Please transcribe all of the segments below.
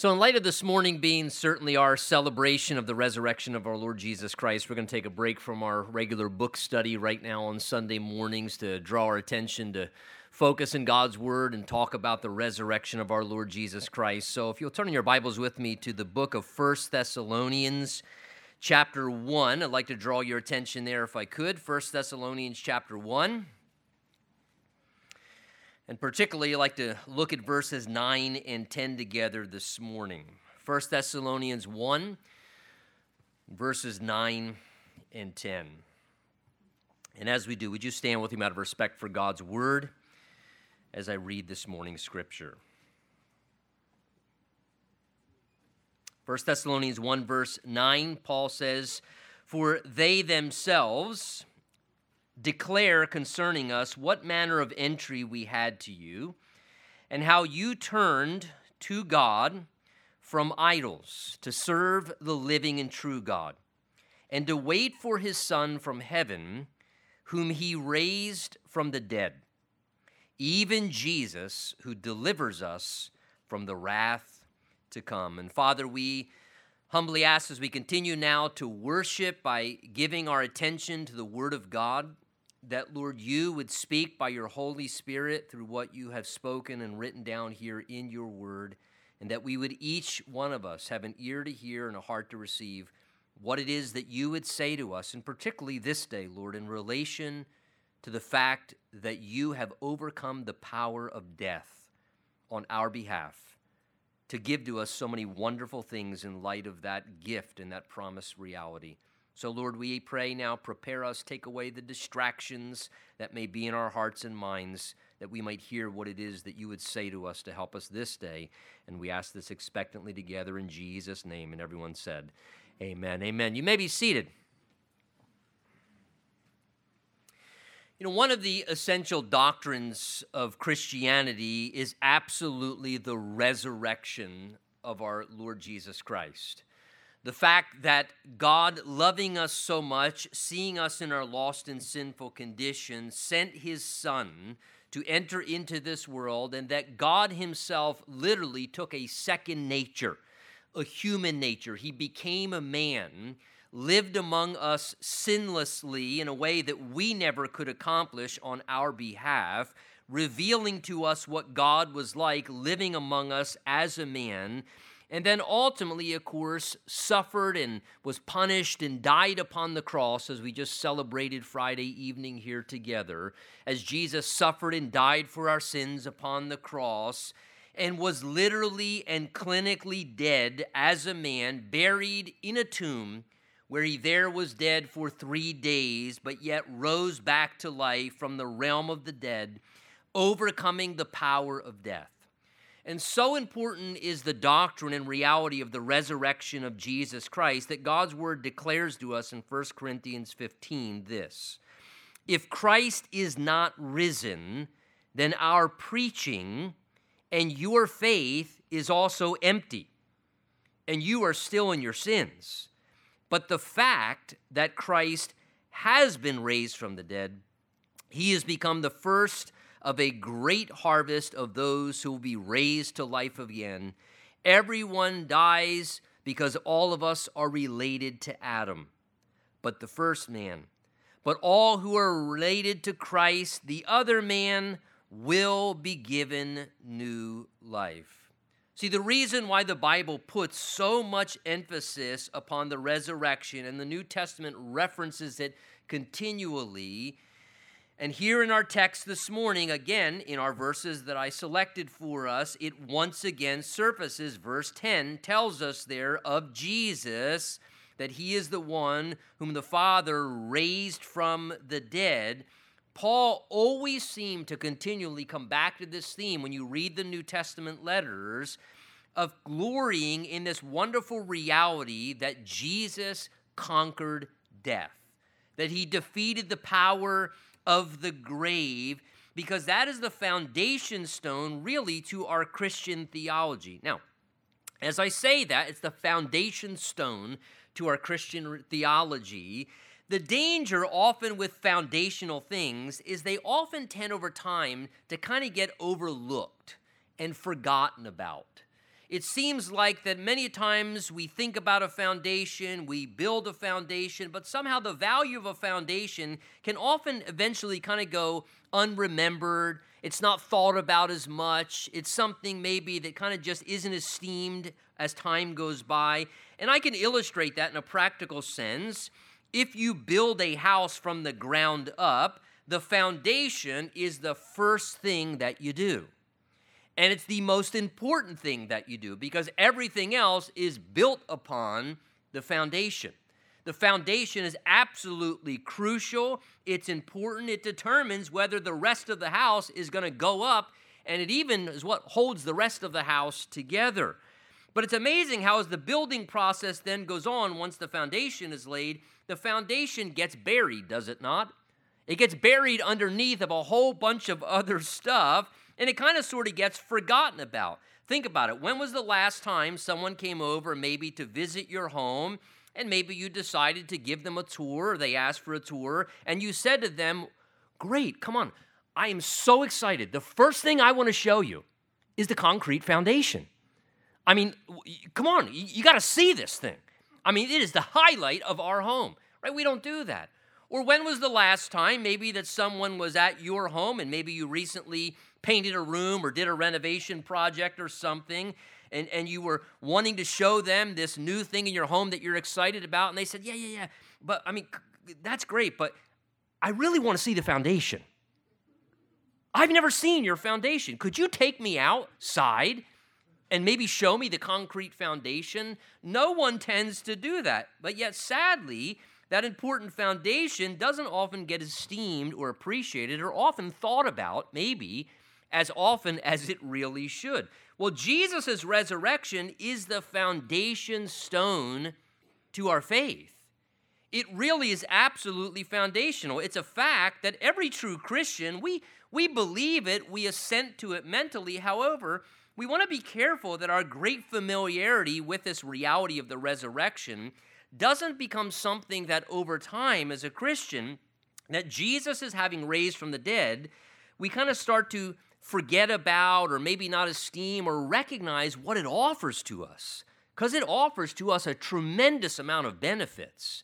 So in light of this morning being certainly our celebration of the resurrection of our Lord Jesus Christ, we're going to take a break from our regular book study right now on Sunday mornings to draw our attention to focus in God's Word and talk about the resurrection of our Lord Jesus Christ. So if you'll turn in your Bibles with me to the book of 1 Thessalonians chapter 1, I'd like to draw your attention there if I could, 1 Thessalonians chapter 1. And particularly, I'd like to look at verses 9 and 10 together this morning. 1 Thessalonians 1, verses 9 and 10. And as we do, would you stand with me out of respect for God's Word as I read this morning's Scripture? 1 Thessalonians 1, verse 9, Paul says, "For they themselves declare concerning us what manner of entry we had to you, and how you turned to God from idols to serve the living and true God, and to wait for his Son from heaven, whom he raised from the dead, even Jesus, who delivers us from the wrath to come." And Father, we humbly ask as we continue now to worship by giving our attention to the Word of God, that, Lord, you would speak by your Holy Spirit through what you have spoken and written down here in your Word, and that we would each one of us have an ear to hear and a heart to receive what it is that you would say to us, and particularly this day, Lord, in relation to the fact that you have overcome the power of death on our behalf to give to us so many wonderful things in light of that gift and that promised reality. So, Lord, we pray now, prepare us, take away the distractions that may be in our hearts and minds, that we might hear what it is that you would say to us to help us this day. And we ask this expectantly together in Jesus' name. And everyone said, amen, amen. You may be seated. You know, one of the essential doctrines of Christianity is absolutely the resurrection of our Lord Jesus Christ. The fact that God, loving us so much, seeing us in our lost and sinful condition, sent his Son to enter into this world, and that God himself literally took a second nature, a human nature. He became a man, lived among us sinlessly in a way that we never could accomplish on our behalf, revealing to us what God was like living among us as a man, and then ultimately, of course, suffered and was punished and died upon the cross, as we just celebrated Friday evening here together, as Jesus suffered and died for our sins upon the cross, and was literally and clinically dead as a man, buried in a tomb, where he there was dead for 3 days, but yet rose back to life from the realm of the dead, overcoming the power of death. And so important is the doctrine and reality of the resurrection of Jesus Christ that God's Word declares to us in 1 Corinthians 15 this: "If Christ is not risen, then our preaching and your faith is also empty, and you are still in your sins. But the fact that Christ has been raised from the dead, he has become the first of a great harvest of those who will be raised to life again. Everyone dies because all of us are related to Adam, but the first man. But all who are related to Christ, the other man, will be given new life." See, the reason why the Bible puts so much emphasis upon the resurrection, and the New Testament references it continually, and here in our text this morning, again, in our verses that I selected for us, it once again surfaces. Verse 10 tells us there of Jesus that he is the one whom the Father raised from the dead. Paul always seemed to continually come back to this theme when you read the New Testament letters of glorying in this wonderful reality that Jesus conquered death, that he defeated the power of the grave, because that is the foundation stone really to our Christian theology. Now, as I say that, it's the foundation stone to our Christian theology. The danger often with foundational things is they often tend over time to kind of get overlooked and forgotten about. it seems like that many times we think about a foundation, we build a foundation, but somehow the value of a foundation can often eventually kind of go unremembered. It's not thought about as much. It's something maybe that kind of just isn't esteemed as time goes by. And I can illustrate that in a practical sense. If you build a house from the ground up, the foundation is the first thing that you do. And it's the most important thing that you do because everything else is built upon the foundation. The foundation is absolutely crucial. It's important. It determines whether the rest of the house is going to go up, and it even is what holds the rest of the house together. But it's amazing how as the building process then goes on, once the foundation is laid, the foundation gets buried, does it not? It gets buried underneath of a whole bunch of other stuff, and it kind of sort of gets forgotten about. Think about it. When was the last time someone came over maybe to visit your home, and maybe you decided to give them a tour, or they asked for a tour, and you said to them, great, come on, I am so excited. The first thing I want to show you is the concrete foundation. I mean, come on, you got to see this thing. I mean, it is the highlight of our home, right? We don't do that. Or when was the last time maybe that someone was at your home and maybe you recently painted a room or did a renovation project or something and you were wanting to show them this new thing in your home that you're excited about and they said, yeah, but I mean, that's great, but I really want to see the foundation. I've never seen your foundation. Could you take me outside and maybe show me the concrete foundation? No one tends to do that, but yet sadly, that important foundation doesn't often get esteemed or appreciated or often thought about, maybe, as often as it really should. Well, Jesus' resurrection is the foundation stone to our faith. It really is absolutely foundational. It's a fact that every true Christian, we believe it, we assent to it mentally. However, we want to be careful that our great familiarity with this reality of the resurrection doesn't become something that over time as a Christian, that Jesus is having raised from the dead, we kind of start to forget about or maybe not esteem or recognize what it offers to us, because it offers to us a tremendous amount of benefits.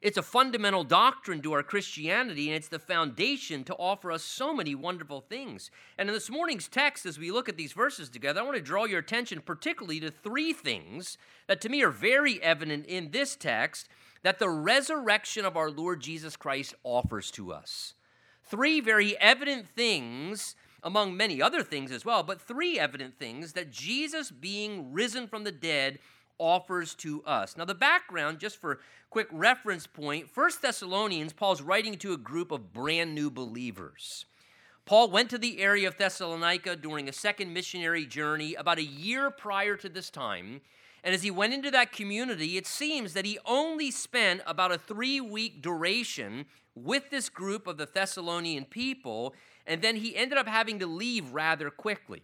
It's a fundamental doctrine to our Christianity, and it's the foundation to offer us so many wonderful things. And in this morning's text, as we look at these verses together, I want to draw your attention particularly to three things that to me are very evident in this text that the resurrection of our Lord Jesus Christ offers to us. Three very evident things, among many other things as well, but three evident things that Jesus being risen from the dead offers to us. Now, the background, just for quick reference point, 1 Thessalonians, Paul's writing to a group of brand new believers. Paul went to the area of Thessalonica during a second missionary journey about a year prior to this time, and as he went into that community, it seems that he only spent about a 3-week duration with this group of the Thessalonian people, and then he ended up having to leave rather quickly.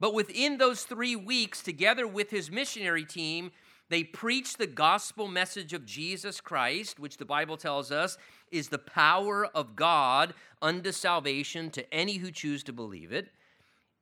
But within those 3 weeks, together with his missionary team, they preached the gospel message of Jesus Christ, which the Bible tells us is the power of God unto salvation to any who choose to believe it.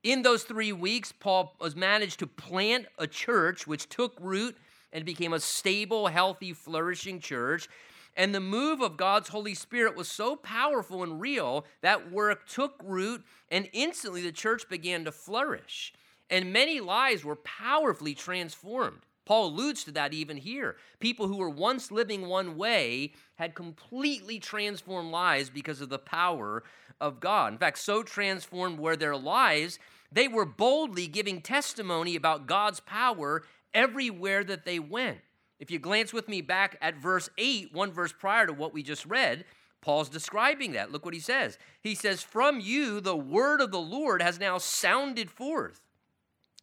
In those 3 weeks, Paul was managed to plant a church which took root and became a stable, healthy, flourishing church. And the move of God's Holy Spirit was so powerful and real, that work took root, and instantly the church began to flourish. And many lives were powerfully transformed. Paul alludes to that even here. People who were once living one way had completely transformed lives because of the power of God. In fact, so transformed were their lives, they were boldly giving testimony about God's power everywhere that they went. If you glance with me back at verse 8, one verse prior to what we just read, Paul's describing that. Look what he says. He says, "From you the word of the Lord has now sounded forth,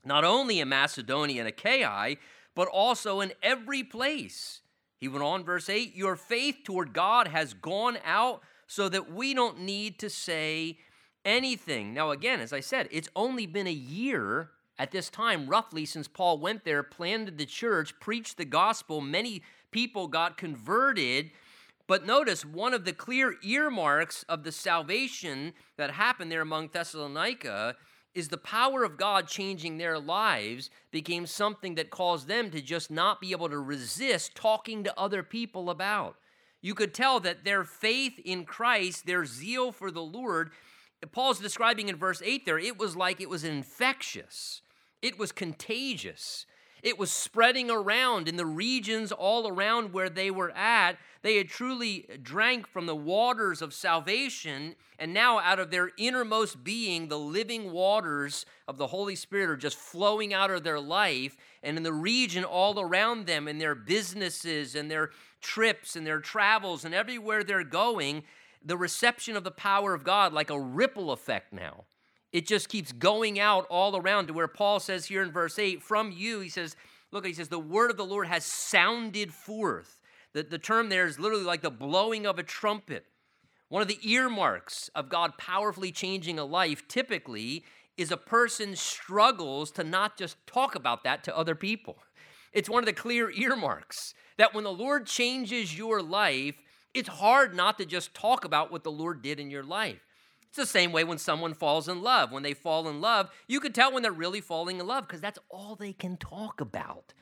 not only in Macedonia and Achaia, but also in every place." He went on, verse 8, "Your faith toward God has gone out so that we don't need to say anything." Now again, as I said, it's only been a year at this time, roughly, since Paul went there, planted the church, preached the gospel. Many people got converted. But notice, one of the clear earmarks of the salvation that happened there among Thessalonica is the power of God changing their lives became something that caused them to just not be able to resist talking to other people about. You could tell that their faith in Christ, their zeal for the Lord, Paul's describing in verse 8 there, it was like it was infectious. It was contagious. It was spreading around in the regions all around where they were at. They had truly drank from the waters of salvation, and now out of their innermost being, the living waters of the Holy Spirit are just flowing out of their life, and in the region all around them, in their businesses and their trips and their travels and everywhere they're going, the reception of the power of God, like a ripple effect now. It just keeps going out all around to where Paul says here in verse 8, from you, he says, look, he says, the word of the Lord has sounded forth. The term there is literally like the blowing of a trumpet. One of the earmarks of God powerfully changing a life typically is a person struggles to not just talk about that to other people. It's one of the clear earmarks that when the Lord changes your life, it's hard not to just talk about what the Lord did in your life. It's the same way when someone falls in love. When they fall in love, you can tell when they're really falling in love because that's all they can talk about,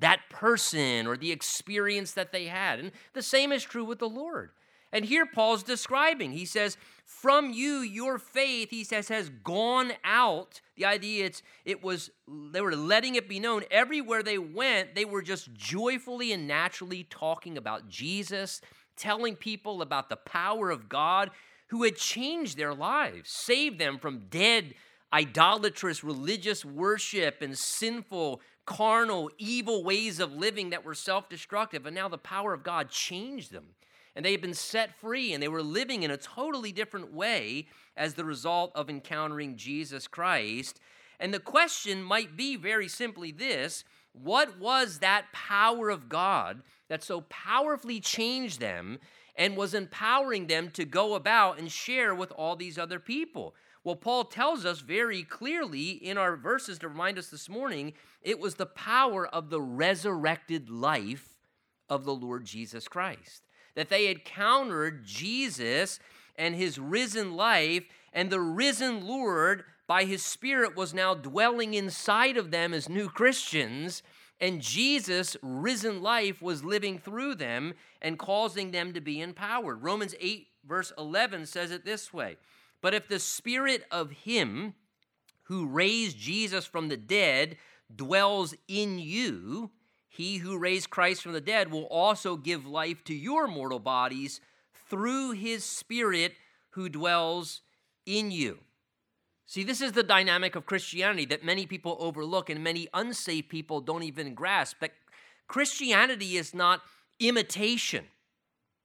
that person or the experience that they had. And the same is true with the Lord. And here Paul's describing. He says, from you, your faith, he says, has gone out. The idea they were letting it be known. Everywhere they went, they were just joyfully and naturally talking about Jesus, telling people about the power of God, who had changed their lives, saved them from dead, idolatrous, religious worship and sinful, carnal, evil ways of living that were self-destructive. And now the power of God changed them. And they had been set free, and they were living in a totally different way as the result of encountering Jesus Christ. And the question might be very simply this: what was that power of God that so powerfully changed them and was empowering them to go about and share with all these other people? Well, Paul tells us very clearly in our verses to remind us this morning, it was the power of the resurrected life of the Lord Jesus Christ, that they had encountered Jesus and his risen life, and the risen Lord by his Spirit was now dwelling inside of them as new Christians, and Jesus' risen life was living through them and causing them to be empowered. Romans 8, verse 11 says it this way: but if the Spirit of him who raised Jesus from the dead dwells in you, he who raised Christ from the dead will also give life to your mortal bodies through his Spirit who dwells in you. See, this is the dynamic of Christianity that many people overlook and many unsaved people don't even grasp, that Christianity is not imitation.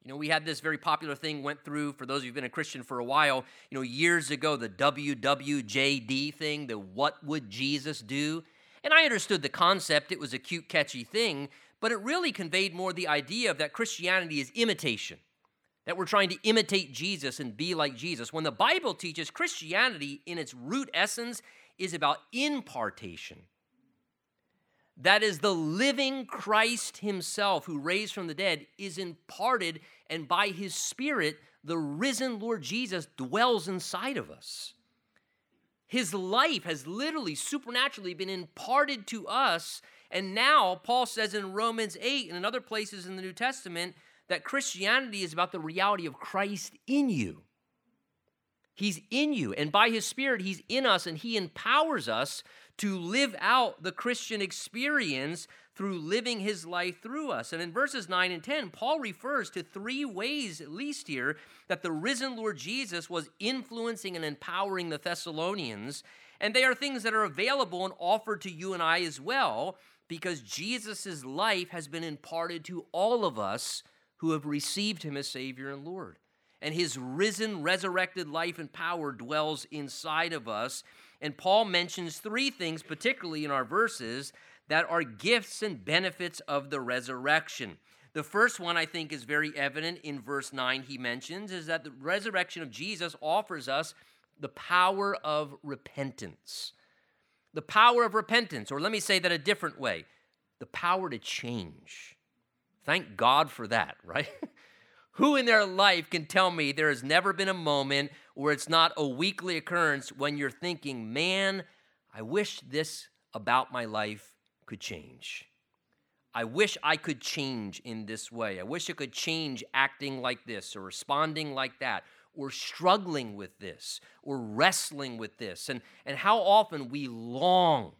You know, we had this very popular thing went through, for those of you who've been a Christian for a while, you know, years ago, the WWJD thing, the what would Jesus do? And I understood the concept. It was a cute, catchy thing, but it really conveyed more the idea of that Christianity is imitation, that we're trying to imitate Jesus and be like Jesus, when the Bible teaches Christianity in its root essence is about impartation. That is, the living Christ himself who raised from the dead is imparted, and by his Spirit, the risen Lord Jesus dwells inside of us. His life has literally, supernaturally been imparted to us, and now Paul says in Romans 8 and in other places in the New Testament that Christianity is about the reality of Christ in you. He's in you, and by his Spirit, he's in us, and he empowers us to live out the Christian experience through living his life through us. And in verses 9 and 10, Paul refers to three ways, at least here, that the risen Lord Jesus was influencing and empowering the Thessalonians, and they are things that are available and offered to you and I as well, because Jesus' life has been imparted to all of us who have received him as Savior and Lord. And his risen, resurrected life and power dwells inside of us. And Paul mentions three things, particularly in our verses, that are gifts and benefits of the resurrection. The first one, I think, is very evident in verse 9 he mentions, is that the resurrection of Jesus offers us the power of repentance. The power of repentance, or let me say that a different way, the power to change. Thank God for that, right? Who in their life can tell me there has never been a moment where it's not a weekly occurrence when you're thinking, man, I wish this about my life could change. I wish I could change in this way. I wish I could change acting like this or responding like that or struggling with this or wrestling with this. And how often we long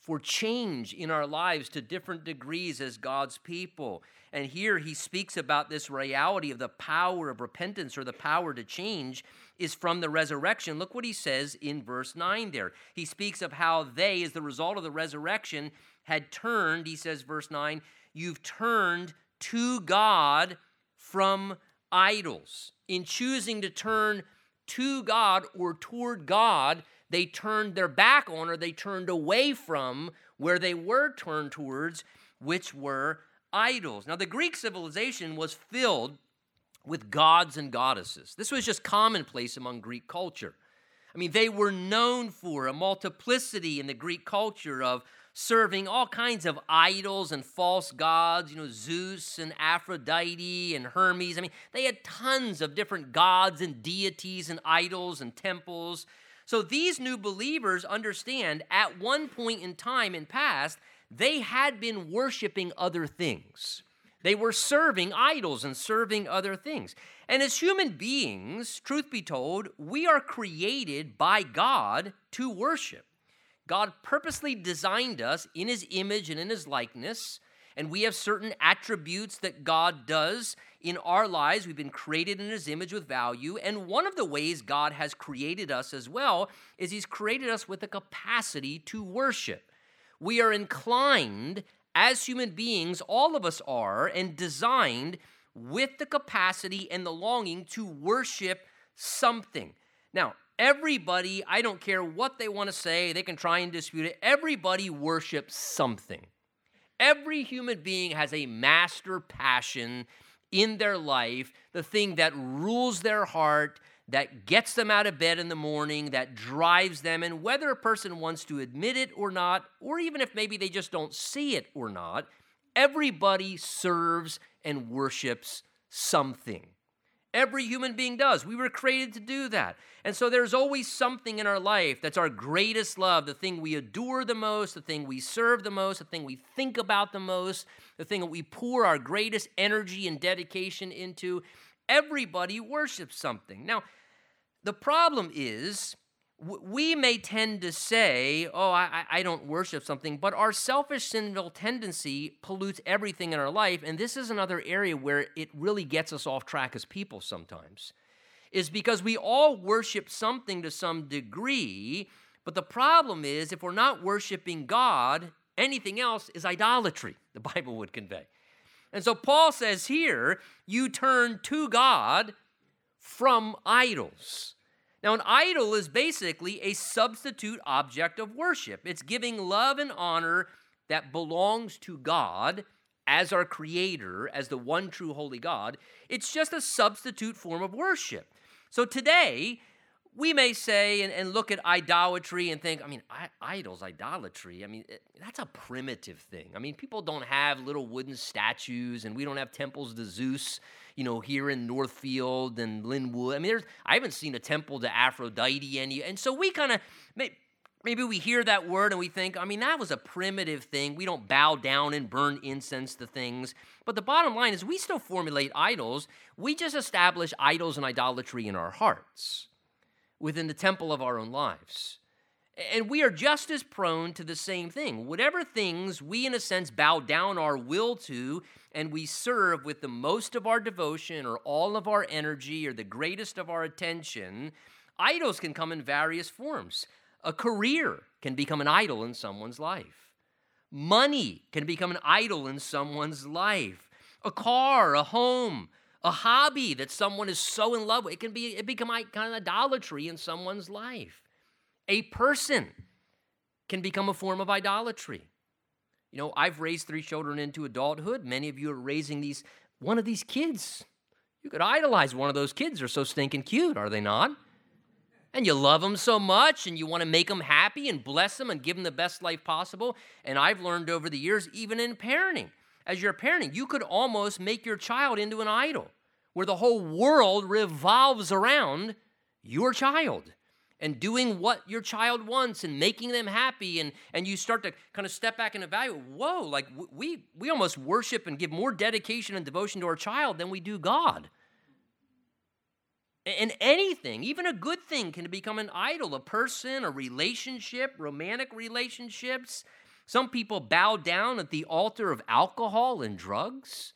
for change in our lives to different degrees as God's people. And here he speaks about this reality of the power of repentance, or the power to change is from the resurrection. Look what he says in verse 9 there. He speaks of how they, as the result of the resurrection, had turned, he says, verse 9, you've turned to God from idols. In choosing to turn to God or toward God, they turned their back on, or they turned away from where they were turned towards, which were idols. Now, the Greek civilization was filled with gods and goddesses. This was just commonplace among Greek culture. I mean, they were known for a multiplicity in the Greek culture of serving all kinds of idols and false gods, Zeus and Aphrodite and Hermes. I mean, they had tons of different gods and deities and idols and temples. So these new believers understand at one point in time in past, they had been worshiping other things. They were serving idols and serving other things. And as human beings, truth be told, we are created by God to worship. God purposely designed us in his image and in his likeness, and we have certain attributes that God does in our lives. We've been created in his image with value, and one of the ways God has created us as well is he's created us with a capacity to worship. We are inclined, as human beings, all of us are, and designed with the capacity and the longing to worship something. Now, everybody, I don't care what they want to say, they can try and dispute it, everybody worships something. Every human being has a master passion in their life, the thing that rules their heart, that gets them out of bed in the morning, that drives them. And whether a person wants to admit it or not, or even if maybe they just don't see it or not, everybody serves and worships something. Every human being does. We were created to do that. And so there's always something in our life that's our greatest love, the thing we adore the most, the thing we serve the most, the thing we think about the most, the thing that we pour our greatest energy and dedication into. Everybody worships something. Now, the problem is we may tend to say, I don't worship something, but our selfish sinful tendency pollutes everything in our life, and this is another area where it really gets us off track as people sometimes, is because we all worship something to some degree, but the problem is if we're not worshiping God, anything else is idolatry, the Bible would convey. And so Paul says here, you turn to God from idols. Now, an idol is basically a substitute object of worship. It's giving love and honor that belongs to God as our creator, as the one true holy God. It's just a substitute form of worship. So today, we may say and look at idolatry and think, idols, idolatry, that's a primitive thing. People don't have little wooden statues, and we don't have temples to Zeus, here in Northfield and Linwood. I haven't seen a temple to Aphrodite. And so we kind of, maybe we hear that word and we think, that was a primitive thing. We don't bow down and burn incense to things. But the bottom line is we still formulate idols. We just establish idols and idolatry in our hearts, within the temple of our own lives. And we are just as prone to the same thing. Whatever things we, in a sense, bow down our will to and we serve with the most of our devotion or all of our energy or the greatest of our attention, idols can come in various forms. A career can become an idol in someone's life. Money can become an idol in someone's life. A car, a home, a hobby that someone is so in love with, it becomes kind of idolatry in someone's life. A person can become a form of idolatry. I've raised 3 children into adulthood. Many of you are raising one of these kids. You could idolize one of those kids. They're so stinking cute, are they not? And you love them so much, and you want to make them happy and bless them and give them the best life possible. And I've learned over the years, even in parenting, as you're parenting, you could almost make your child into an idol. where the whole world revolves around your child and doing what your child wants and making them happy, and you start to kind of step back and evaluate, whoa, like we almost worship and give more dedication and devotion to our child than we do God. And anything, even a good thing, can become an idol, a person, a relationship, romantic relationships. Some people bow down at the altar of alcohol and drugs,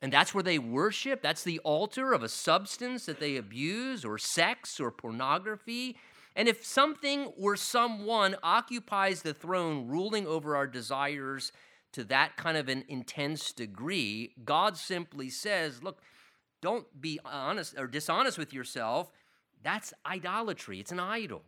and that's where they worship. That's the altar of a substance that they abuse, or sex, or pornography. And if something or someone occupies the throne, ruling over our desires to that kind of an intense degree, God simply says, look, don't be honest or dishonest with yourself. That's idolatry. It's an idol.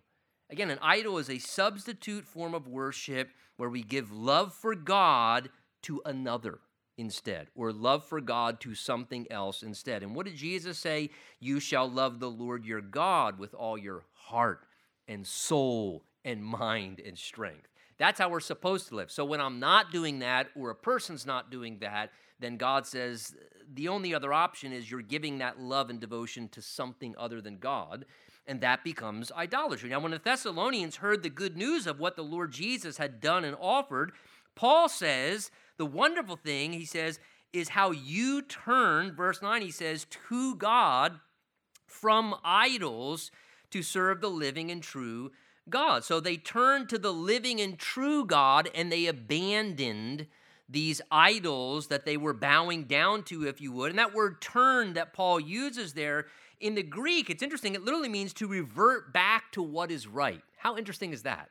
Again, an idol is a substitute form of worship where we give love for God to another instead, or love for God to something else instead. And what did Jesus say? You shall love the Lord your God with all your heart and soul and mind and strength. That's how we're supposed to live. So when I'm not doing that, or a person's not doing that, then God says the only other option is you're giving that love and devotion to something other than God, and that becomes idolatry. Now, when the Thessalonians heard the good news of what the Lord Jesus had done and offered, Paul says the wonderful thing, he says, is how you turn, verse 9, he says, to God from idols to serve the living and true God. So they turned to the living and true God, and they abandoned these idols that they were bowing down to, if you would. And that word turn that Paul uses there in the Greek, it's interesting. It literally means to revert back to what is right. How interesting is that?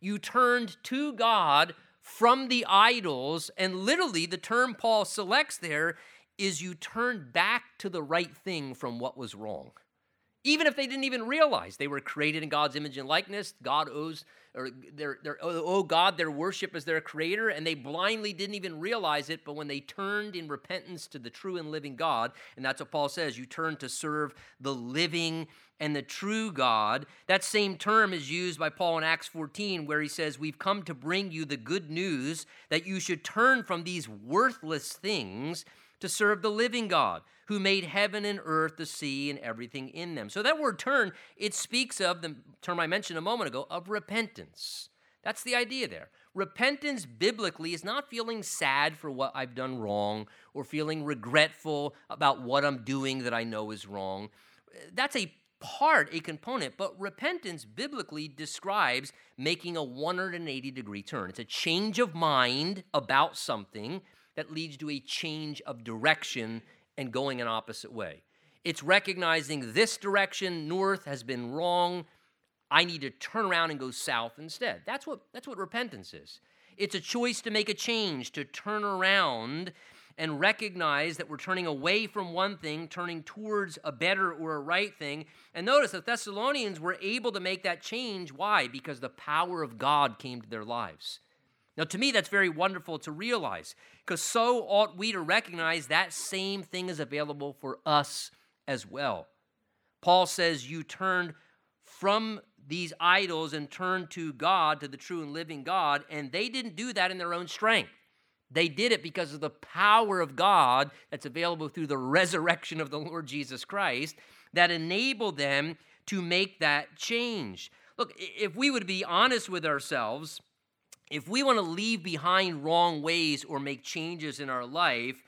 You turned to God from the idols, and literally the term Paul selects there is you turned back to the right thing from what was wrong. Even if they didn't even realize they were created in God's image and likeness, God owes, or they owe God their worship as their creator, and they blindly didn't even realize it, but when they turned in repentance to the true and living God, and that's what Paul says, you turn to serve the living and the true God. That same term is used by Paul in Acts 14, where he says, we've come to bring you the good news that you should turn from these worthless things to serve the living God, who made heaven and earth, the sea, and everything in them. So that word turn, it speaks of the term I mentioned a moment ago, of repentance. That's the idea there. Repentance biblically is not feeling sad for what I've done wrong or feeling regretful about what I'm doing that I know is wrong. That's a part, a component, but repentance biblically describes making a 180-degree turn. It's a change of mind about something that leads to a change of direction and going an opposite way. It's recognizing this direction, north, has been wrong. I need to turn around and go south instead. That's what repentance is. It's a choice to make a change, to turn around and recognize that we're turning away from one thing, turning towards a better or a right thing. And notice the Thessalonians were able to make that change. Why? Because the power of God came to their lives. Now, to me, that's very wonderful to realize, because so ought we to recognize that same thing is available for us as well. Paul says you turned from these idols and turned to God, to the true and living God, and they didn't do that in their own strength. They did it because of the power of God that's available through the resurrection of the Lord Jesus Christ that enabled them to make that change. Look, if we would be honest with ourselves, if we want to leave behind wrong ways or make changes in our life,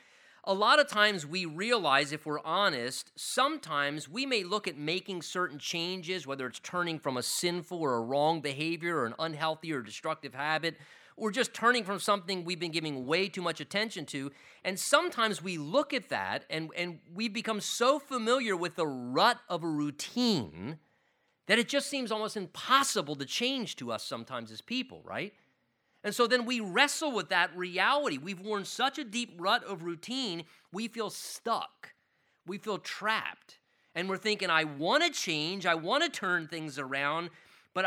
a lot of times we realize, if we're honest, sometimes we may look at making certain changes, whether it's turning from a sinful or a wrong behavior or an unhealthy or destructive habit, or just turning from something we've been giving way too much attention to. And sometimes we look at that and we become so familiar with the rut of a routine that it just seems almost impossible to change to us sometimes as people, right? And so then we wrestle with that reality. We've worn such a deep rut of routine, we feel stuck. We feel trapped. And we're thinking, I want to change, I want to turn things around, but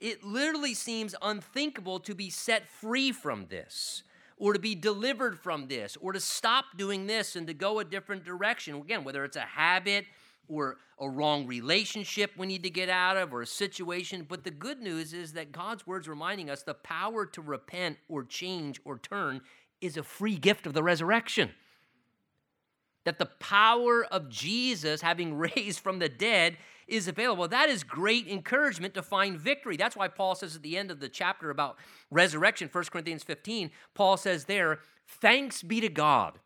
it literally seems unthinkable to be set free from this, or to be delivered from this, or to stop doing this and to go a different direction. Again, whether it's a habit or a wrong relationship we need to get out of, or a situation. But the good news is that God's word's reminding us the power to repent or change or turn is a free gift of the resurrection. that the power of Jesus having raised from the dead is available. That is great encouragement to find victory. That's why Paul says at the end of the chapter about resurrection, 1 Corinthians 15, Paul says there, "Thanks be to God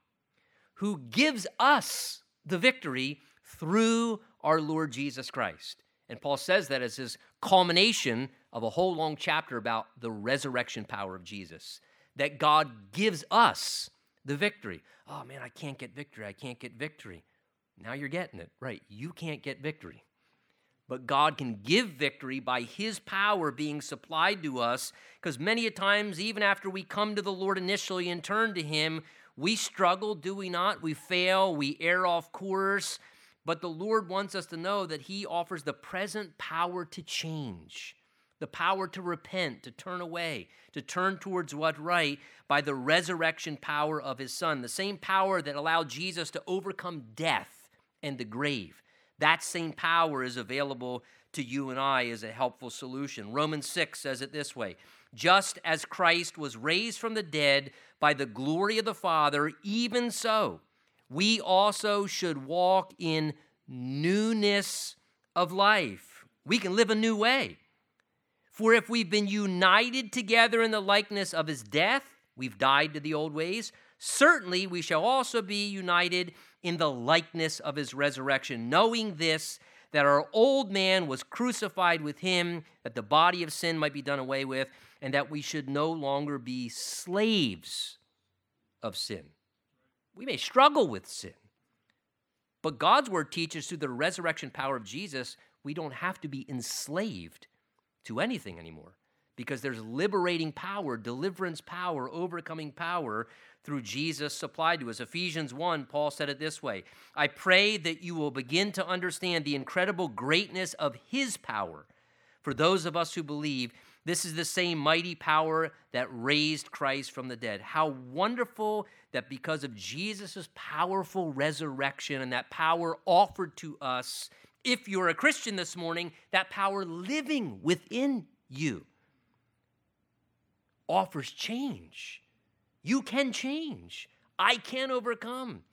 who gives us the victory through our Lord Jesus Christ." And Paul says that as his culmination of a whole long chapter about the resurrection power of Jesus, that God gives us the victory. Oh man, I can't get victory. I can't get victory. Now you're getting it, right? You can't get victory. But God can give victory by his power being supplied to us, because many a times, even after we come to the Lord initially and turn to him, we struggle, do we not? We fail, we err off course, but the Lord wants us to know that he offers the present power to change, the power to repent, to turn away, to turn towards what's right by the resurrection power of his son, the same power that allowed Jesus to overcome death and the grave. That same power is available to you and I as a helpful solution. Romans 6 says it this way, "Just as Christ was raised from the dead by the glory of the Father, even so we also should walk in newness of life." We can live a new way. "For if we've been united together in the likeness of his death," we've died to the old ways, "certainly we shall also be united in the likeness of his resurrection, knowing this, that our old man was crucified with him, that the body of sin might be done away with, and that we should no longer be slaves of sin." We may struggle with sin, but God's word teaches through the resurrection power of Jesus, we don't have to be enslaved to anything anymore, because there's liberating power, deliverance power, overcoming power through Jesus supplied to us. Ephesians 1, Paul said it this way, "I pray that you will begin to understand the incredible greatness of his power. For those of us who believe, this is the same mighty power that raised Christ from the dead." How wonderful that because of Jesus' powerful resurrection and that power offered to us, if you're a Christian this morning, that power living within you offers change. You can change. I can overcome.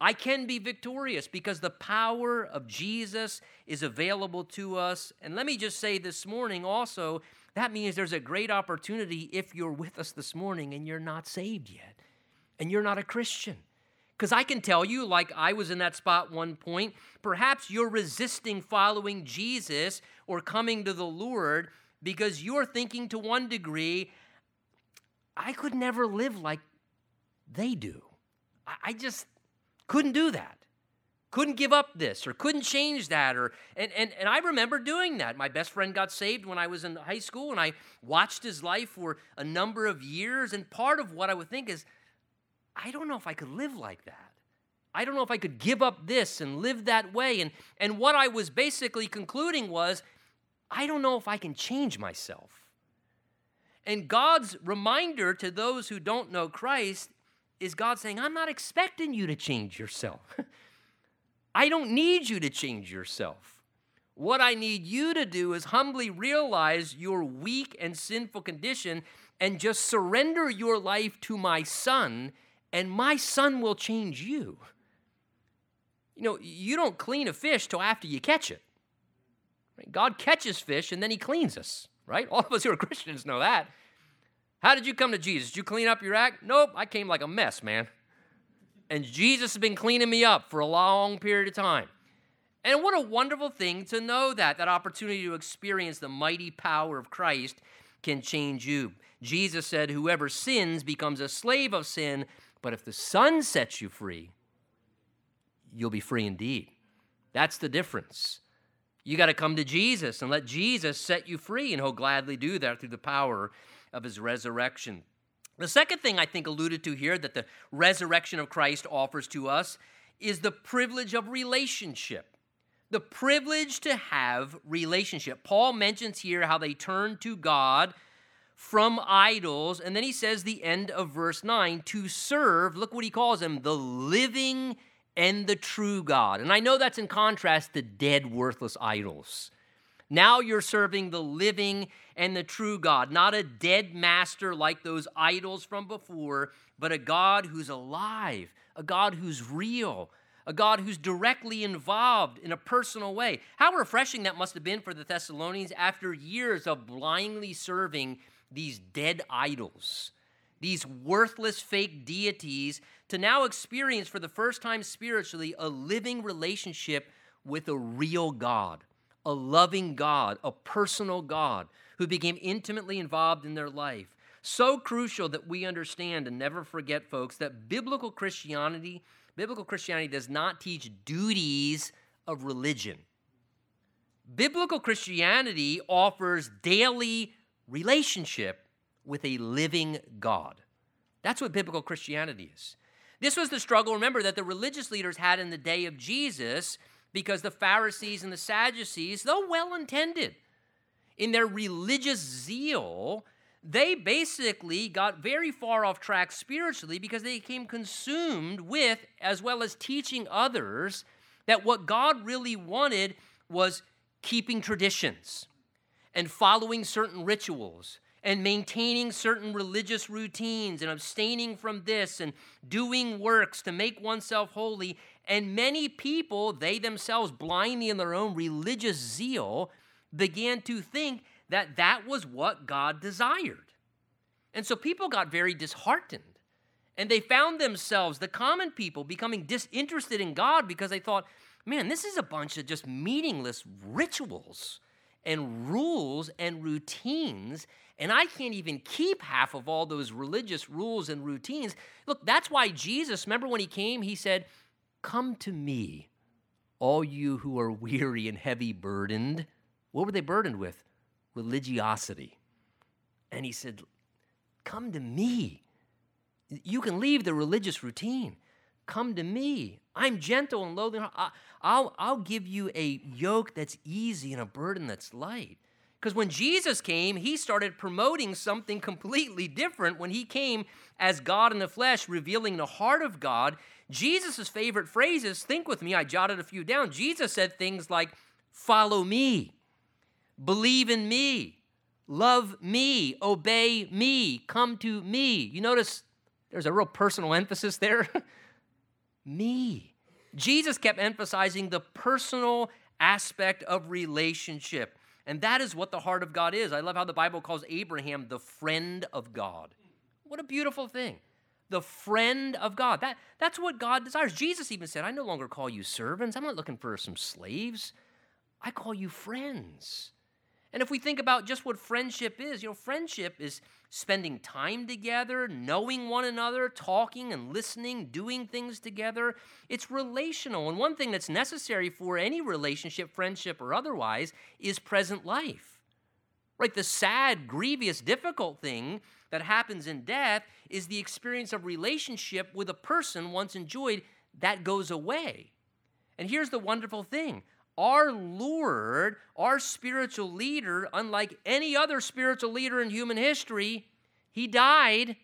I can be victorious because the power of Jesus is available to us. And let me just say this morning also, that means there's a great opportunity if you're with us this morning and you're not saved yet and you're not a Christian. Because I can tell you, like I was in that spot one point, perhaps you're resisting following Jesus or coming to the Lord because you're thinking to one degree, I could never live like they do. I just couldn't do that. Couldn't give up this or couldn't change that. And I remember doing that. My best friend got saved when I was in high school, and I watched his life for a number of years. And part of what I would think is, I don't know if I could live like that. I don't know if I could give up this and live that way. And what I was basically concluding was, I don't know if I can change myself. And God's reminder to those who don't know Christ is God saying, I'm not expecting you to change yourself. I don't need you to change yourself. What I need you to do is humbly realize your weak and sinful condition and just surrender your life to my son, and my son will change you. You know, you don't clean a fish till after you catch it. Right? God catches fish, and then he cleans us, right? All of us who are Christians know that. How did you come to Jesus? Did you clean up your act? Nope, I came like a mess, man. And Jesus has been cleaning me up for a long period of time. And what a wonderful thing to know that opportunity to experience the mighty power of Christ can change you. Jesus said, whoever sins becomes a slave of sin, but if the Son sets you free, you'll be free indeed. That's the difference. You got to come to Jesus and let Jesus set you free, and he'll gladly do that through the power of his resurrection. The second thing I think alluded to here that the resurrection of Christ offers to us is the privilege of relationship. The privilege to have relationship. Paul mentions here how they turn to God from idols, and then he says the end of verse 9, to serve, look what he calls him, the living and the true God. And I know that's in contrast to dead, worthless idols. Now you're serving the living and the true God, not a dead master like those idols from before, but a God who's alive, a God who's real, a God who's directly involved in a personal way. How refreshing that must have been for the Thessalonians after years of blindly serving these dead idols, these worthless fake deities, to now experience for the first time spiritually a living relationship with a real God, a loving God, a personal God who became intimately involved in their life. So crucial that we understand and never forget, folks, that biblical Christianity does not teach duties of religion. Biblical Christianity offers daily relationship with a living God. That's what biblical Christianity is. This was the struggle, remember, that the religious leaders had in the day of Jesus, because the Pharisees and the Sadducees, though well-intended, in their religious zeal, they basically got very far off track spiritually because they became consumed with, as well as teaching others, that what God really wanted was keeping traditions and following certain rituals and maintaining certain religious routines and abstaining from this and doing works to make oneself holy. And many people, they themselves blindly in their own religious zeal, began to think that that was what God desired. And so people got very disheartened. And they found themselves, the common people, becoming disinterested in God because they thought, man, this is a bunch of just meaningless rituals and rules and routines, and I can't even keep half of all those religious rules and routines. Look, that's why Jesus, remember when he came, he said, "Come to me, all you who are weary and heavy burdened." What were they burdened with? Religiosity. And he said, come to me. You can leave the religious routine. Come to me. I'm gentle and lowly. I'll give you a yoke that's easy and a burden that's light. Because when Jesus came, he started promoting something completely different. When he came as God in the flesh, revealing the heart of God, Jesus' favorite phrases, think with me, I jotted a few down. Jesus said things like, follow me, believe in me, love me, obey me, come to me. You notice there's a real personal emphasis there. Me. Jesus kept emphasizing the personal aspect of relationship. And that is what the heart of God is. I love how the Bible calls Abraham the friend of God. What a beautiful thing. The friend of God. That's what God desires. Jesus even said, I no longer call you servants. I'm not looking for some slaves. I call you friends. And if we think about just what friendship is, friendship is spending time together, knowing one another, talking and listening, doing things together. It's relational. And one thing that's necessary for any relationship, friendship or otherwise, is present life. Right? The sad, grievous, difficult thing that happens in death is the experience of relationship with a person once enjoyed that goes away. And here's the wonderful thing. Our Lord, our spiritual leader, unlike any other spiritual leader in human history, he died,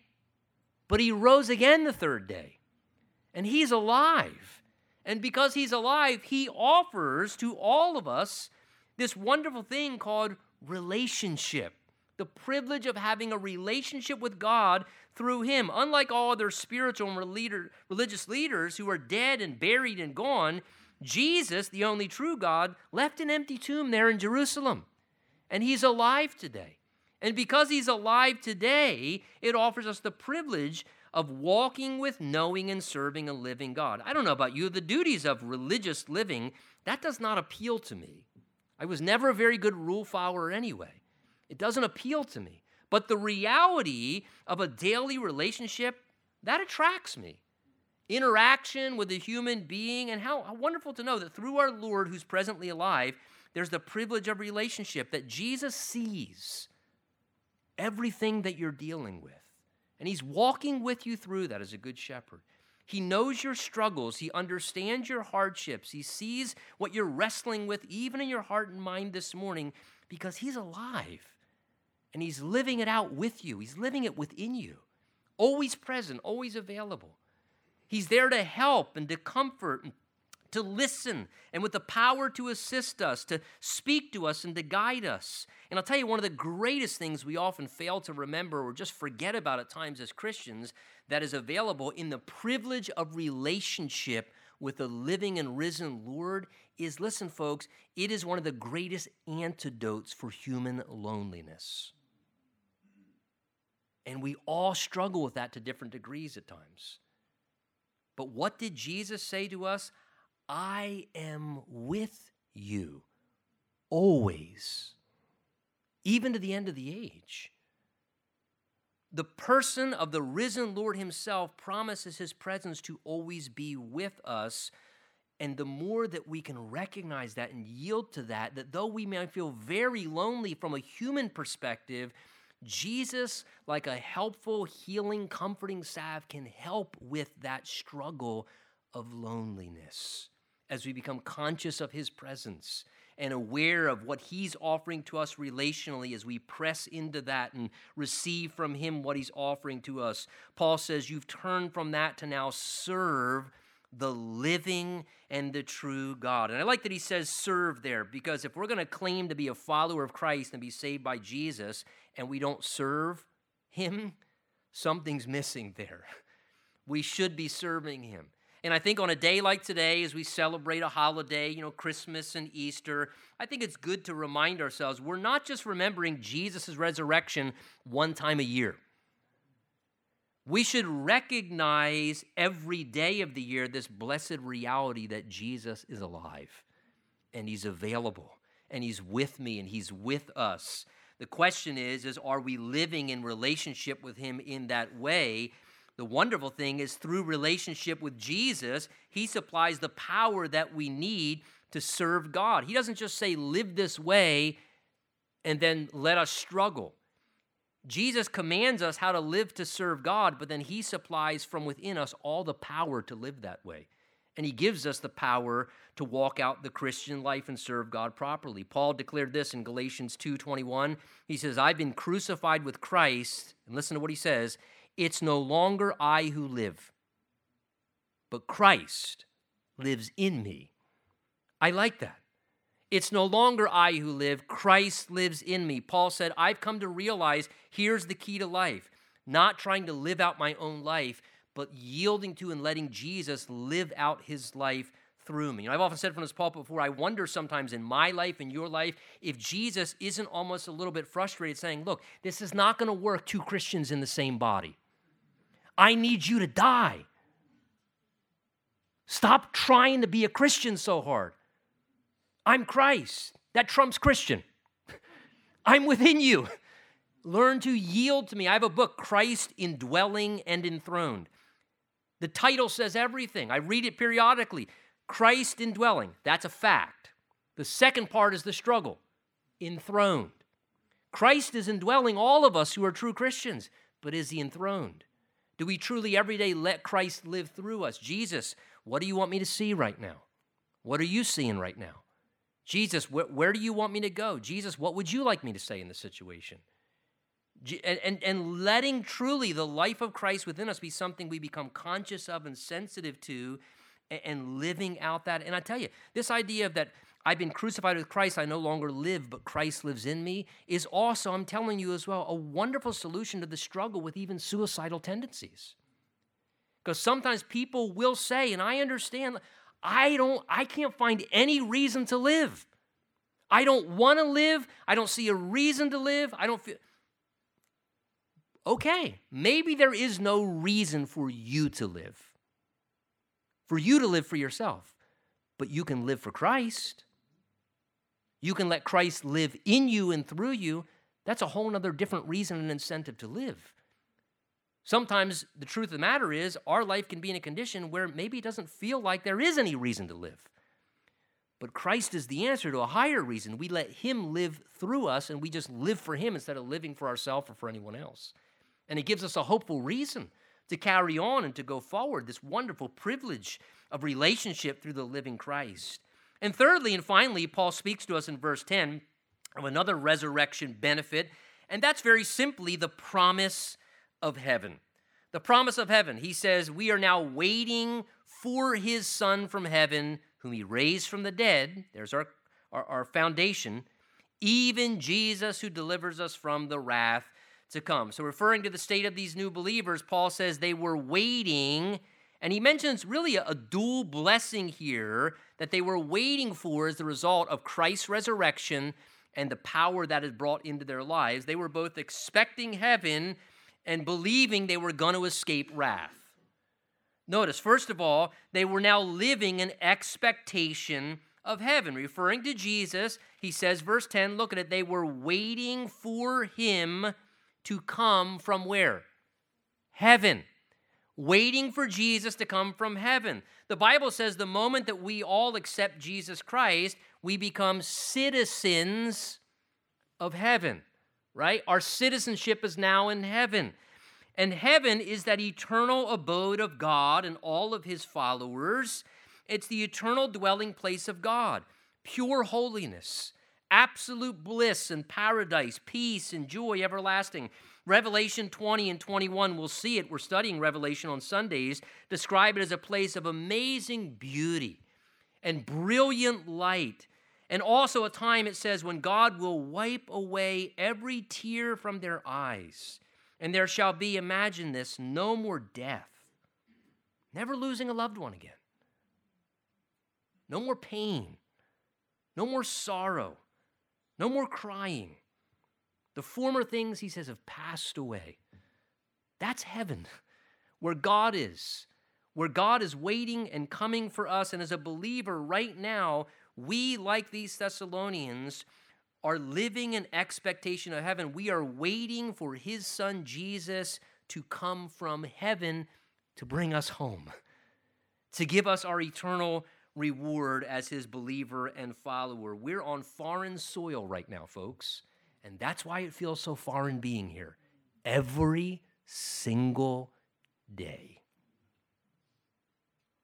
but he rose again the third day. And he's alive. And because he's alive, he offers to all of us this wonderful thing called relationship, the privilege of having a relationship with God through him. Unlike all other spiritual and religious leaders who are dead and buried and gone, Jesus, the only true God, left an empty tomb there in Jerusalem, and he's alive today. And because he's alive today, it offers us the privilege of walking with, knowing, and serving a living God. I don't know about you, the duties of religious living, that does not appeal to me. I was never a very good rule follower anyway. It doesn't appeal to me. But the reality of a daily relationship, that attracts me. Interaction with a human being, and how wonderful to know that through our Lord, who's presently alive, there's the privilege of relationship, that Jesus sees everything that you're dealing with, and he's walking with you through that as a good shepherd. He knows your struggles. He understands your hardships. He sees what you're wrestling with, even in your heart and mind this morning, because he's alive, and he's living it out with you. He's living it within you, always present, always available. He's there to help and to comfort and to listen, and with the power to assist us, to speak to us and to guide us. And I'll tell you, one of the greatest things we often fail to remember or just forget about at times as Christians that is available in the privilege of relationship with the living and risen Lord is, listen, folks, it is one of the greatest antidotes for human loneliness. And we all struggle with that to different degrees at times. But what did Jesus say to us? I am with you always, even to the end of the age. The person of the risen Lord himself promises his presence to always be with us. And the more that we can recognize that and yield to that, that though we may feel very lonely from a human perspective, Jesus, like a helpful, healing, comforting salve, can help with that struggle of loneliness as we become conscious of his presence and aware of what he's offering to us relationally as we press into that and receive from him what he's offering to us. Paul says, you've turned from that to now serve the living and the true God. And I like that he says serve there, because if we're going to claim to be a follower of Christ and be saved by Jesus and we don't serve him, something's missing there. We should be serving him. And I think on a day like today, as we celebrate a holiday, Christmas and Easter, I think it's good to remind ourselves we're not just remembering Jesus' resurrection one time a year. We should recognize every day of the year this blessed reality that Jesus is alive and he's available and he's with me and he's with us. The question is are we living in relationship with him in that way? The wonderful thing is through relationship with Jesus, he supplies the power that we need to serve God. He doesn't just say, live this way, and then let us struggle. Jesus commands us how to live to serve God, but then he supplies from within us all the power to live that way. And he gives us the power to walk out the Christian life and serve God properly. Paul declared this in Galatians 2:21. He says, I've been crucified with Christ, and listen to what he says, it's no longer I who live, but Christ lives in me. I like that. It's no longer I who live, Christ lives in me. Paul said, I've come to realize here's the key to life, not trying to live out my own life, but yielding to and letting Jesus live out his life through me. I've often said from this pulpit before, I wonder sometimes in my life, in your life, if Jesus isn't almost a little bit frustrated saying, look, this is not going to work, two Christians in the same body. I need you to die. Stop trying to be a Christian so hard. I'm Christ. That trumps Christian. I'm within you. Learn to yield to me. I have a book, Christ Indwelling and Enthroned. The title says everything. I read it periodically. Christ indwelling, that's a fact. The second part is the struggle, enthroned. Christ is indwelling all of us who are true Christians, but is he enthroned? Do we truly every day let Christ live through us? Jesus, what do you want me to see right now? What are you seeing right now? Jesus, where do you want me to go? Jesus, what would you like me to say in this situation? And letting truly the life of Christ within us be something we become conscious of and sensitive to and living out that. And I tell you, this idea of that I've been crucified with Christ, I no longer live, but Christ lives in me, is also, I'm telling you as well, a wonderful solution to the struggle with even suicidal tendencies. Because sometimes people will say, and I understand, I can't find any reason to live. I don't want to live. I don't see a reason to live. I don't feel... Okay, maybe there is no reason for you to live. For you to live for yourself, but you can live for Christ. You can let Christ live in you and through you. That's a whole other different reason and incentive to live. Sometimes the truth of the matter is our life can be in a condition where maybe it doesn't feel like there is any reason to live. But Christ is the answer to a higher reason. We let him live through us and we just live for him instead of living for ourselves or for anyone else. And it gives us a hopeful reason to carry on and to go forward, this wonderful privilege of relationship through the living Christ. And thirdly and finally, Paul speaks to us in verse 10 of another resurrection benefit, and that's very simply the promise of heaven. The promise of heaven. He says, we are now waiting for his Son from heaven, whom he raised from the dead. There's our foundation. Even Jesus, who delivers us from the wrath to come. So referring to the state of these new believers, Paul says they were waiting And he mentions really a dual blessing here that they were waiting for as the result of Christ's resurrection and the power that is brought into their lives. They were both expecting heaven and believing they were going to escape wrath. Notice, first of all, they were now living in expectation of heaven. Referring to Jesus, he says, verse 10, look at it, they were waiting for him to come from where? Heaven. Waiting for Jesus to come from heaven. The Bible says the moment that we all accept Jesus Christ, we become citizens of heaven, right? Our citizenship is now in heaven. And heaven is that eternal abode of God and all of his followers. It's the eternal dwelling place of God, pure holiness, absolute bliss and paradise, peace and joy everlasting. Revelation 20 and 21, we'll see it. We're studying Revelation on Sundays. Describe it as a place of amazing beauty and brilliant light. And also a time, it says, when God will wipe away every tear from their eyes. And there shall be, imagine this, no more death. Never losing a loved one again. No more pain. No more sorrow. No more crying. The former things, he says, have passed away. That's heaven, where God is waiting and coming for us. And as a believer right now, we, like these Thessalonians, are living in expectation of heaven. We are waiting for his son, Jesus, to come from heaven to bring us home, to give us our eternal reward as his believer and follower. We're on foreign soil right now, folks. And that's why it feels so foreign being here every single day.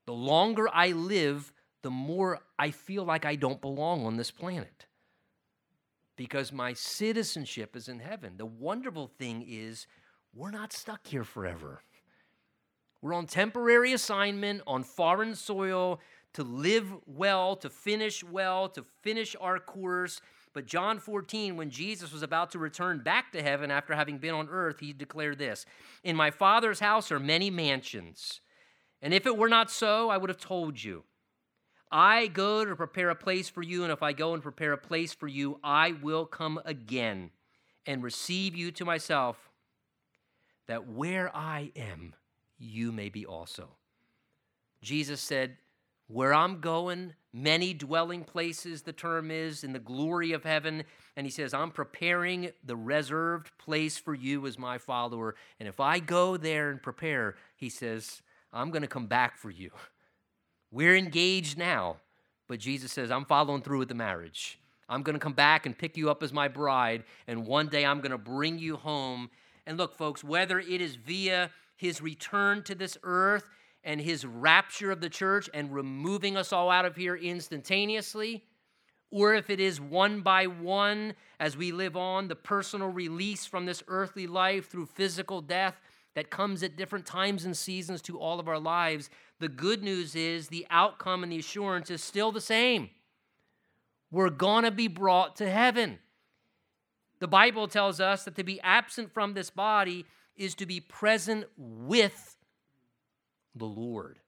The longer I live, the more I feel like I don't belong on this planet because my citizenship is in heaven. The wonderful thing is we're not stuck here forever. We're on temporary assignment on foreign soil to live well, to finish our course. But John 14, when Jesus was about to return back to heaven after having been on earth, he declared this, "In my Father's house are many mansions, and if it were not so, I would have told you. I go to prepare a place for you, and if I go and prepare a place for you, I will come again and receive you to myself, that where I am, you may be also." Jesus said, "Where I'm going, many dwelling places," the term is, in the glory of heaven. And he says, "I'm preparing the reserved place for you as my follower. And if I go there and prepare," he says, "I'm going to come back for you." We're engaged now, but Jesus says, "I'm following through with the marriage. I'm going to come back and pick you up as my bride. And one day I'm going to bring you home." And look, folks, whether it is via his return to this earth and his rapture of the church and removing us all out of here instantaneously, or if it is one by one as we live on, the personal release from this earthly life through physical death that comes at different times and seasons to all of our lives, the good news is the outcome and the assurance is still the same. We're gonna be brought to heaven. The Bible tells us that to be absent from this body is to be present with the Lord.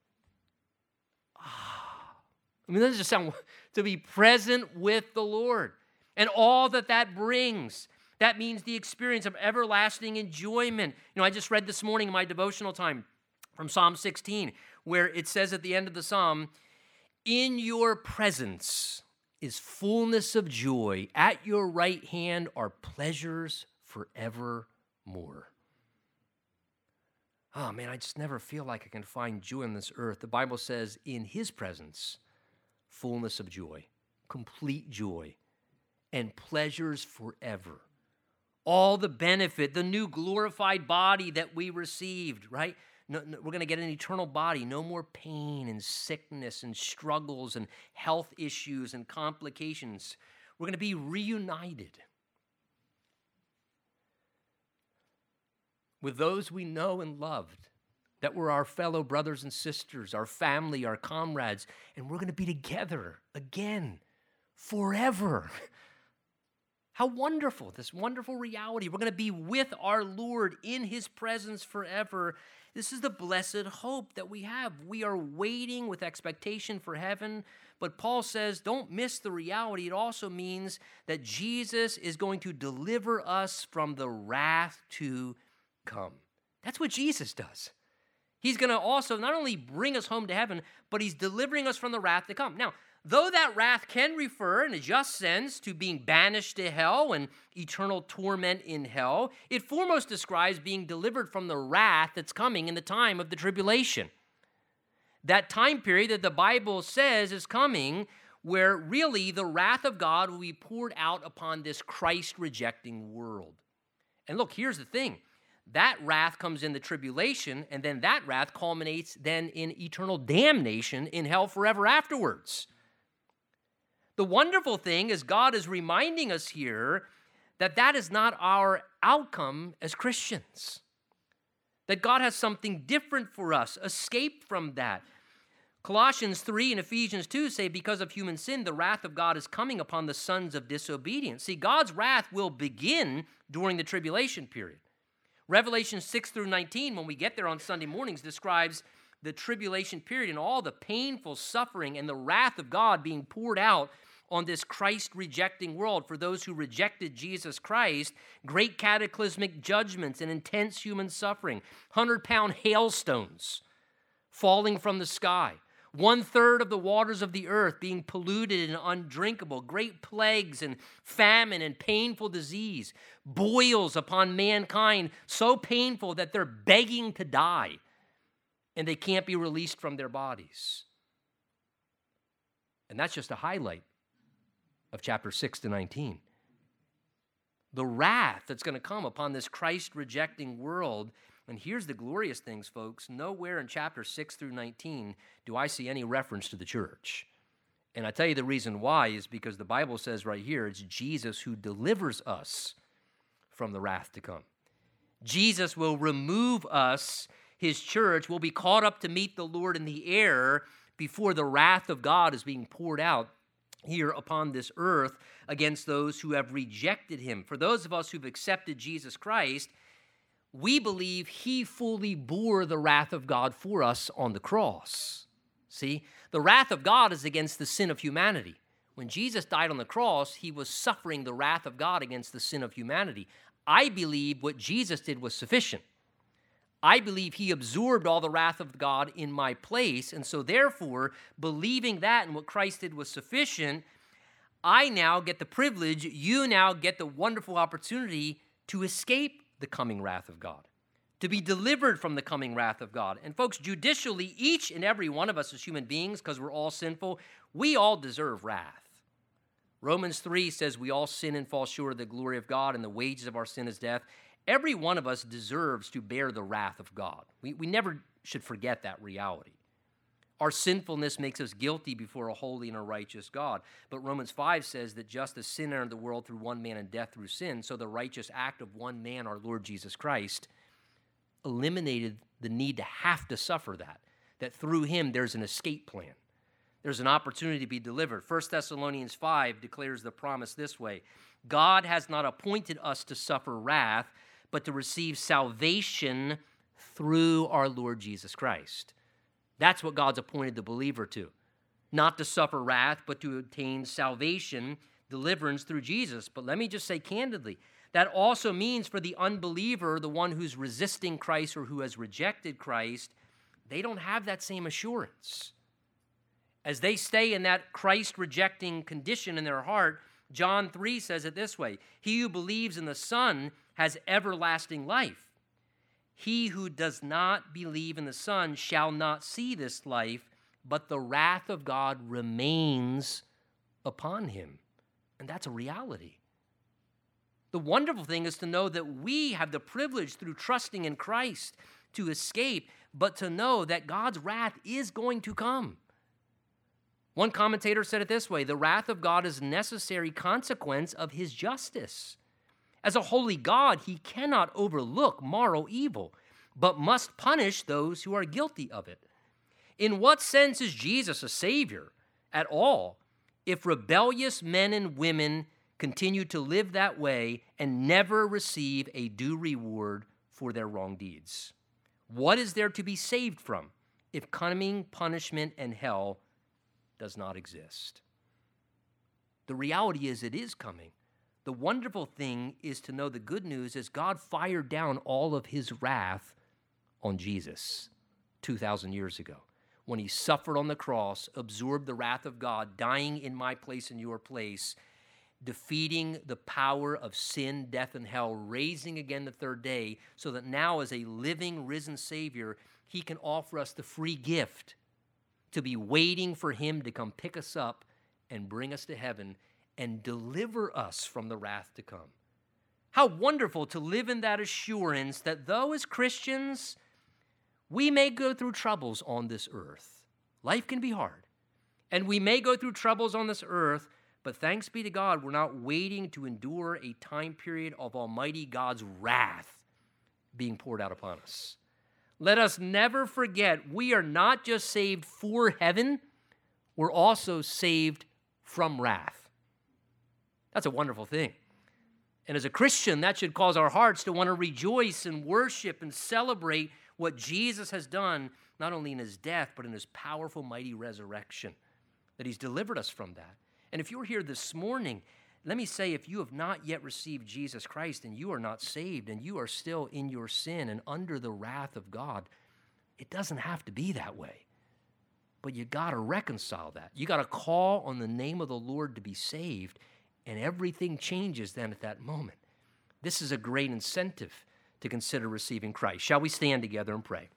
I mean, doesn't just sound, to be present with the Lord and all that that brings. That means the experience of everlasting enjoyment. You know, I just read this morning in my devotional time from Psalm 16, where it says at the end of the Psalm, "In your presence is fullness of joy. At your right hand are pleasures forevermore." Oh, man, I just never feel like I can find joy on this earth. The Bible says, in his presence, fullness of joy, complete joy, and pleasures forever. All the benefit, the new glorified body that we received, right? No, we're going to get an eternal body. No more pain and sickness and struggles and health issues and complications. We're going to be reunited with those we know and loved, that were our fellow brothers and sisters, our family, our comrades, and we're going to be together again forever. How wonderful, this wonderful reality. We're going to be with our Lord in his presence forever. This is the blessed hope that we have. We are waiting with expectation for heaven. But Paul says, don't miss the reality. It also means that Jesus is going to deliver us from the wrath to come. That's what Jesus does. He's going to also not only bring us home to heaven, but he's delivering us from the wrath to come. Now, though that wrath can refer in a just sense to being banished to hell and eternal torment in hell, it foremost describes being delivered from the wrath that's coming in the time of the tribulation. That time period that the Bible says is coming, where really the wrath of God will be poured out upon this Christ-rejecting world. And look, here's the thing. That wrath comes in the tribulation, and then that wrath culminates then in eternal damnation in hell forever afterwards. The wonderful thing is God is reminding us here that that is not our outcome as Christians, that God has something different for us, escape from that. Colossians 3 and Ephesians 2 say, because of human sin, the wrath of God is coming upon the sons of disobedience. See, God's wrath will begin during the tribulation period. Revelation 6 through 19, when we get there on Sunday mornings, describes the tribulation period and all the painful suffering and the wrath of God being poured out on this Christ-rejecting world. For those who rejected Jesus Christ, great cataclysmic judgments and intense human suffering, 100-pound hailstones falling from the sky, 1/3 of the waters of the earth being polluted and undrinkable, great plagues and famine and painful disease, boils upon mankind so painful that they're begging to die, and they can't be released from their bodies. And that's just a highlight of chapter 6 to 19. The wrath that's going to come upon this Christ-rejecting world. And here's the glorious things, folks. Nowhere in chapter 6 through 19 do I see any reference to the church. And I tell you the reason why is because the Bible says right here, it's Jesus who delivers us from the wrath to come. Jesus will remove us. His church will be caught up to meet the Lord in the air before the wrath of God is being poured out here upon this earth against those who have rejected him. For those of us who've accepted Jesus Christ, we believe he fully bore the wrath of God for us on the cross. See, the wrath of God is against the sin of humanity. When Jesus died on the cross, he was suffering the wrath of God against the sin of humanity. I believe what Jesus did was sufficient. I believe he absorbed all the wrath of God in my place, and so therefore, believing that and what Christ did was sufficient, I now get the privilege, you now get the wonderful opportunity to escape the coming wrath of God, to be delivered from the coming wrath of God. And folks, judicially, each and every one of us as human beings, because we're all sinful, we all deserve wrath. Romans 3 says we all sin and fall short of the glory of God, and the wages of our sin is death. Every one of us deserves to bear the wrath of God. We never should forget that reality. Our sinfulness makes us guilty before a holy and a righteous God. But Romans 5 says that just as sin entered the world through one man and death through sin, so the righteous act of one man, our Lord Jesus Christ, eliminated the need to have to suffer that, that through him there's an escape plan. There's an opportunity to be delivered. 1 Thessalonians 5 declares the promise this way, God has not appointed us to suffer wrath, but to receive salvation through our Lord Jesus Christ. That's what God's appointed the believer to, not to suffer wrath, but to obtain salvation, deliverance through Jesus. But let me just say candidly, that also means for the unbeliever, the one who's resisting Christ or who has rejected Christ, they don't have that same assurance. As they stay in that Christ-rejecting condition in their heart, John 3 says it this way, he who believes in the Son has everlasting life. He who does not believe in the Son shall not see this life, but the wrath of God remains upon him. And that's a reality. The wonderful thing is to know that we have the privilege through trusting in Christ to escape, but to know that God's wrath is going to come. One commentator said it this way, the wrath of God is a necessary consequence of his justice. As a holy God, he cannot overlook moral evil, but must punish those who are guilty of it. In what sense is Jesus a savior at all if rebellious men and women continue to live that way and never receive a due reward for their wrong deeds. What is there to be saved from if coming punishment and hell does not exist? The reality is it is coming. The wonderful thing is to know the good news is God fired down all of his wrath on Jesus 2,000 years ago when he suffered on the cross, absorbed the wrath of God, dying in my place and your place, defeating the power of sin, death, and hell, raising again the third day, so that now as a living, risen Savior, he can offer us the free gift to be waiting for him to come pick us up and bring us to heaven and deliver us from the wrath to come. How wonderful to live in that assurance that though as Christians we may go through troubles on this earth, life can be hard, and we may go through troubles on this earth, but thanks be to God, we're not waiting to endure a time period of Almighty God's wrath being poured out upon us. Let us never forget we are not just saved for heaven, we're also saved from wrath. That's a wonderful thing. And as a Christian, that should cause our hearts to want to rejoice and worship and celebrate what Jesus has done, not only in his death, but in his powerful, mighty resurrection, that he's delivered us from that. And if you're here this morning, let me say, if you have not yet received Jesus Christ and you are not saved and you are still in your sin and under the wrath of God, it doesn't have to be that way. But you got to reconcile that. You got to call on the name of the Lord to be saved, and everything changes then at that moment. This is a great incentive to consider receiving Christ. Shall we stand together and pray?